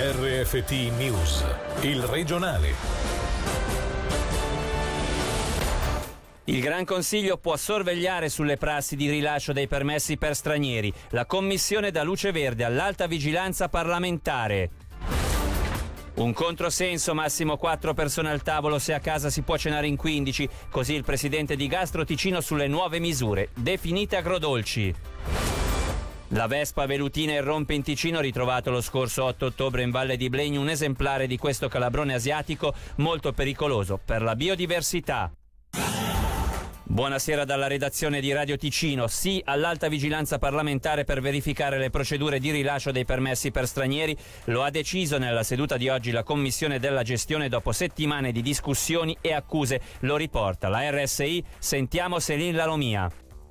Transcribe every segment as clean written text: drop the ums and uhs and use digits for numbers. RFT News, il regionale. Il Gran Consiglio può sorvegliare sulle prassi di rilascio dei permessi per stranieri. La Commissione dà luce verde all'alta vigilanza parlamentare. Un controsenso, massimo 4 persone al tavolo, se a casa si può cenare in 15. Così il presidente di Gastro Ticino sulle nuove misure, definite agrodolci. La Vespa velutina irrompe in Ticino, ritrovato lo scorso 8 ottobre in Valle di Blenio un esemplare di questo calabrone asiatico molto pericoloso per la biodiversità. Buonasera dalla redazione di Radio Ticino. Sì all'alta vigilanza parlamentare per verificare le procedure di rilascio dei permessi per stranieri. Lo ha deciso nella seduta di oggi la Commissione della Gestione dopo settimane di discussioni e accuse. Lo riporta la RSI. Sentiamo Selin Lalomia.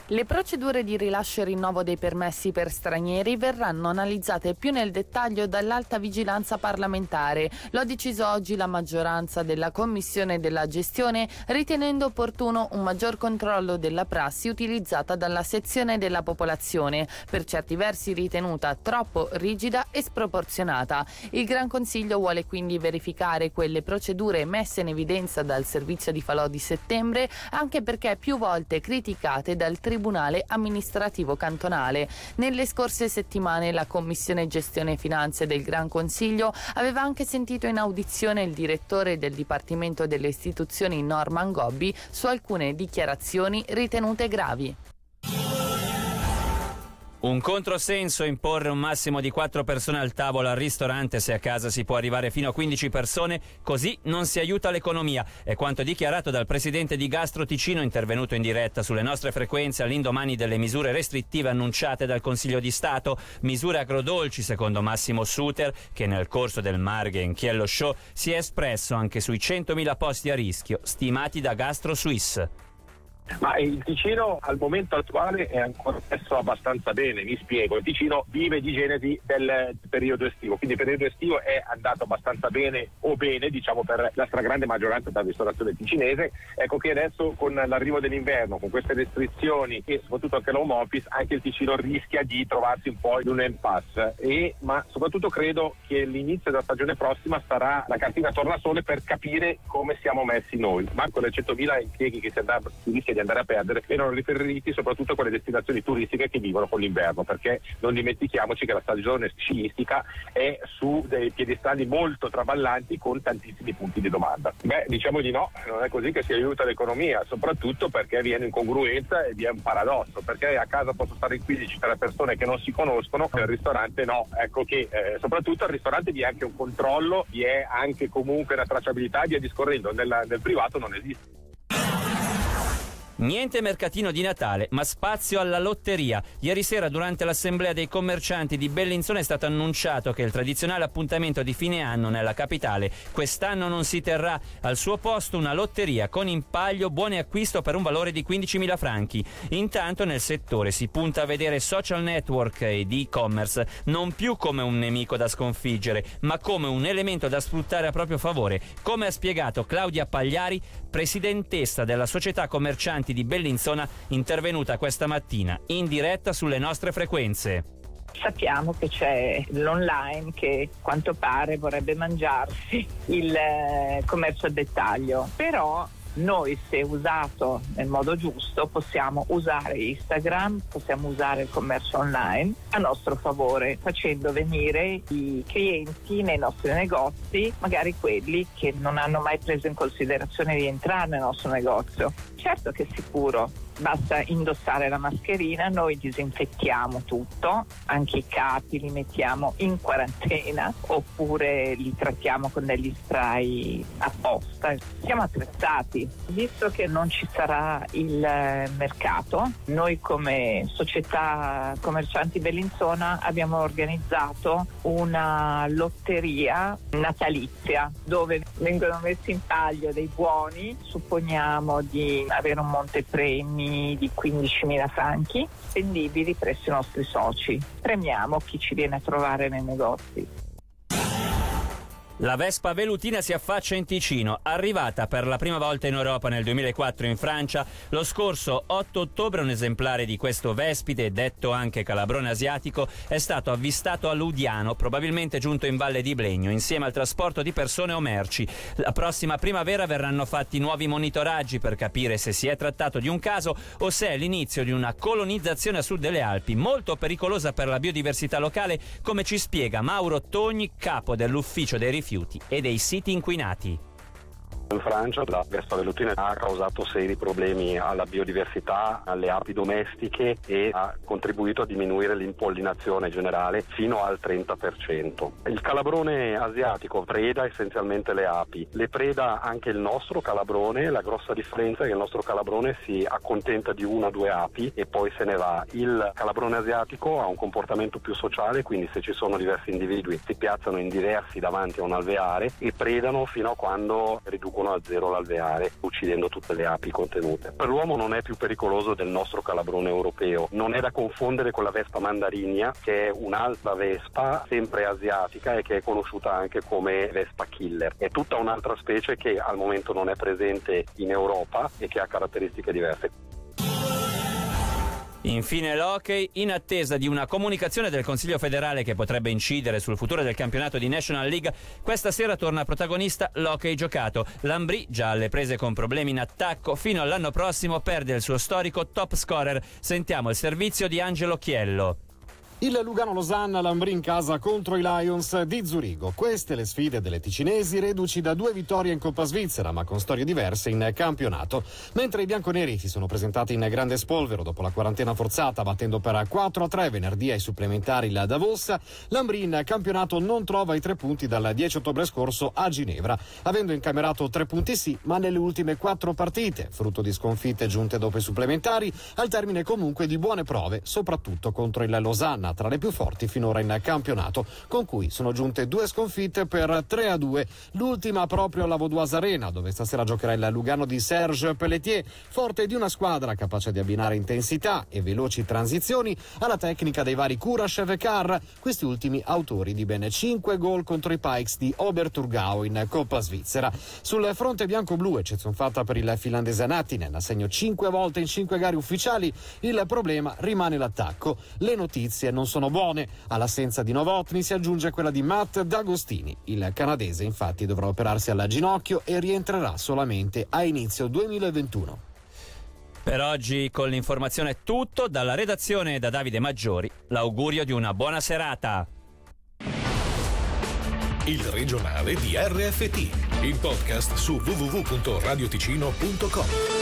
Le procedure di rilascio e rinnovo dei permessi per stranieri verranno analizzate più nel dettaglio dall'alta vigilanza parlamentare. Lo ha deciso oggi la maggioranza della Commissione della Gestione, ritenendo opportuno un maggior controllo della prassi utilizzata dalla sezione della popolazione, per certi versi ritenuta troppo rigida e sproporzionata. Il Gran Consiglio vuole quindi verificare quelle procedure messe in evidenza dal servizio di Falò di settembre, anche perché più volte criticate dal Tribunale amministrativo cantonale. Nelle scorse settimane la Commissione Gestione e Finanze del Gran Consiglio aveva anche sentito in audizione il direttore del Dipartimento delle Istituzioni Norman Gobbi su alcune dichiarazioni ritenute gravi. Un controsenso imporre un massimo di 4 persone al tavolo al ristorante, se a casa si può arrivare fino a 15 persone, così non si aiuta l'economia. È quanto dichiarato dal presidente di Gastro Ticino, intervenuto in diretta sulle nostre frequenze all'indomani delle misure restrittive annunciate dal Consiglio di Stato. Misure agrodolci, secondo Massimo Suter, che nel corso del Margenchiello Show si è espresso anche sui 100.000 posti a rischio stimati da Gastro Suisse. Ma il Ticino al momento attuale è ancora messo abbastanza bene, mi spiego. Il Ticino vive di genesi del periodo estivo, quindi il periodo estivo è andato abbastanza bene o bene, diciamo, per la stragrande maggioranza della ristorazione ticinese. Ecco che adesso con l'arrivo dell'inverno, con queste restrizioni e soprattutto anche l'home office, anche il Ticino rischia di trovarsi un po' in un impasse. Ma soprattutto credo che l'inizio della stagione prossima sarà la cartina tornasole per capire come siamo messi noi. Ma con le 100.000 impieghi che si rischia di andare a perdere, erano riferiti soprattutto a quelle destinazioni turistiche che vivono con l'inverno, perché non dimentichiamoci che la stagione sciistica è su dei piedestali molto traballanti con tantissimi punti di domanda. Diciamo di no, non è così che si aiuta l'economia, soprattutto perché vi è un'incongruenza e vi è un paradosso, perché a casa posso stare in 15 tra persone che non si conoscono, al ristorante no. Ecco che soprattutto al ristorante vi è anche un controllo, vi è anche comunque una tracciabilità e via discorrendo, nel privato non esiste. Niente mercatino di Natale, ma spazio alla lotteria. Ieri sera durante l'assemblea dei commercianti di Bellinzona è stato annunciato che il tradizionale appuntamento di fine anno nella capitale quest'anno non si terrà. Al suo posto una lotteria con in palio buone acquisto per un valore di 15.000 franchi. Intanto nel settore si punta a vedere social network ed e-commerce non più come un nemico da sconfiggere, ma come un elemento da sfruttare a proprio favore, come ha spiegato Claudia Pagliari, presidentessa della società commercianti di Bellinzona, intervenuta questa mattina in diretta sulle nostre frequenze. Sappiamo che c'è l'online che a quanto pare vorrebbe mangiarsi il commercio al dettaglio, però noi, se usato nel modo giusto, possiamo usare Instagram, possiamo usare il commercio online a nostro favore, facendo venire i clienti nei nostri negozi, magari quelli che non hanno mai preso in considerazione di entrare nel nostro negozio. Certo che è sicuro, basta indossare la mascherina, noi disinfettiamo tutto, anche i capi li mettiamo in quarantena oppure li trattiamo con degli spray apposta. Siamo attrezzati. Visto che non ci sarà il mercato, noi come società commercianti Bellinzona abbiamo organizzato una lotteria natalizia dove vengono messi in palio dei buoni, supponiamo di avere un montepremi di 15.000 franchi spendibili presso i nostri soci. Premiamo chi ci viene a trovare nei negozi. La Vespa velutina si affaccia in Ticino, arrivata per la prima volta in Europa nel 2004 in Francia. Lo scorso 8 ottobre un esemplare di questo vespide, detto anche calabrone asiatico, è stato avvistato a Ludiano, probabilmente giunto in Valle di Blenio, insieme al trasporto di persone o merci. La prossima primavera verranno fatti nuovi monitoraggi per capire se si è trattato di un caso o se è l'inizio di una colonizzazione a sud delle Alpi, molto pericolosa per la biodiversità locale, come ci spiega Mauro Togni, capo dell'ufficio dei rifiuti e dei siti inquinati. In Francia la Vespa velutina ha causato seri problemi alla biodiversità, alle api domestiche e ha contribuito a diminuire l'impollinazione generale fino al 30%. Il calabrone asiatico preda essenzialmente le api, le preda anche il nostro calabrone. La grossa differenza è che il nostro calabrone si accontenta di una o due api e poi se ne va. Il calabrone asiatico ha un comportamento più sociale, quindi se ci sono diversi individui si piazzano in diversi davanti a un alveare e predano fino a quando riducono a zero l'alveare, uccidendo tutte le api contenute. Per l'uomo non è più pericoloso del nostro calabrone europeo, non è da confondere con la Vespa mandarinia, che è un'altra vespa sempre asiatica e che è conosciuta anche come Vespa killer. È tutta un'altra specie che al momento non è presente in Europa e che ha caratteristiche diverse. Infine l'hockey, in attesa di una comunicazione del Consiglio federale che potrebbe incidere sul futuro del campionato di National League, questa sera torna protagonista l'hockey giocato. L'Ambrì, già alle prese con problemi in attacco, fino all'anno prossimo perde il suo storico top scorer. Sentiamo il servizio di Angelo Chiello. Il Lugano Losanna, l'Ambrì in casa contro i Lions di Zurigo. Queste le sfide delle ticinesi, reduci da 2 vittorie in Coppa Svizzera, ma con storie diverse in campionato. Mentre i bianconeri si sono presentati in grande spolvero dopo la quarantena forzata, battendo per 4-3 venerdì ai supplementari la Davosa, l'Ambrì in campionato non trova i 3 punti dal 10 ottobre scorso a Ginevra, avendo incamerato 3 punti sì, ma nelle ultime 4 partite, frutto di sconfitte giunte dopo i supplementari, al termine comunque di buone prove, soprattutto contro il Losanna, tra le più forti finora in campionato, con cui sono giunte 2 sconfitte per 3-2, l'ultima proprio alla Vaudoise Arena, dove stasera giocherà il Lugano di Serge Pelletier, forte di una squadra capace di abbinare intensità e veloci transizioni alla tecnica dei vari Kurachev e Kar, questi ultimi autori di ben 5 gol contro i Pikes di Oberturgau in Coppa Svizzera. Sul fronte bianco-blu, eccezion fatta per il finlandese Nati, nell'assegno 5 volte in 5 gare ufficiali, il problema rimane l'attacco. Le notizie non sono buone. All'assenza di Novotny si aggiunge quella di Matt D'Agostini. Il canadese infatti dovrà operarsi al ginocchio e rientrerà solamente a inizio 2021. Per oggi con l'informazione è tutto. Dalla redazione e da Davide Maggiori, l'augurio di una buona serata. Il regionale di RFT, il podcast su www.radioticino.com.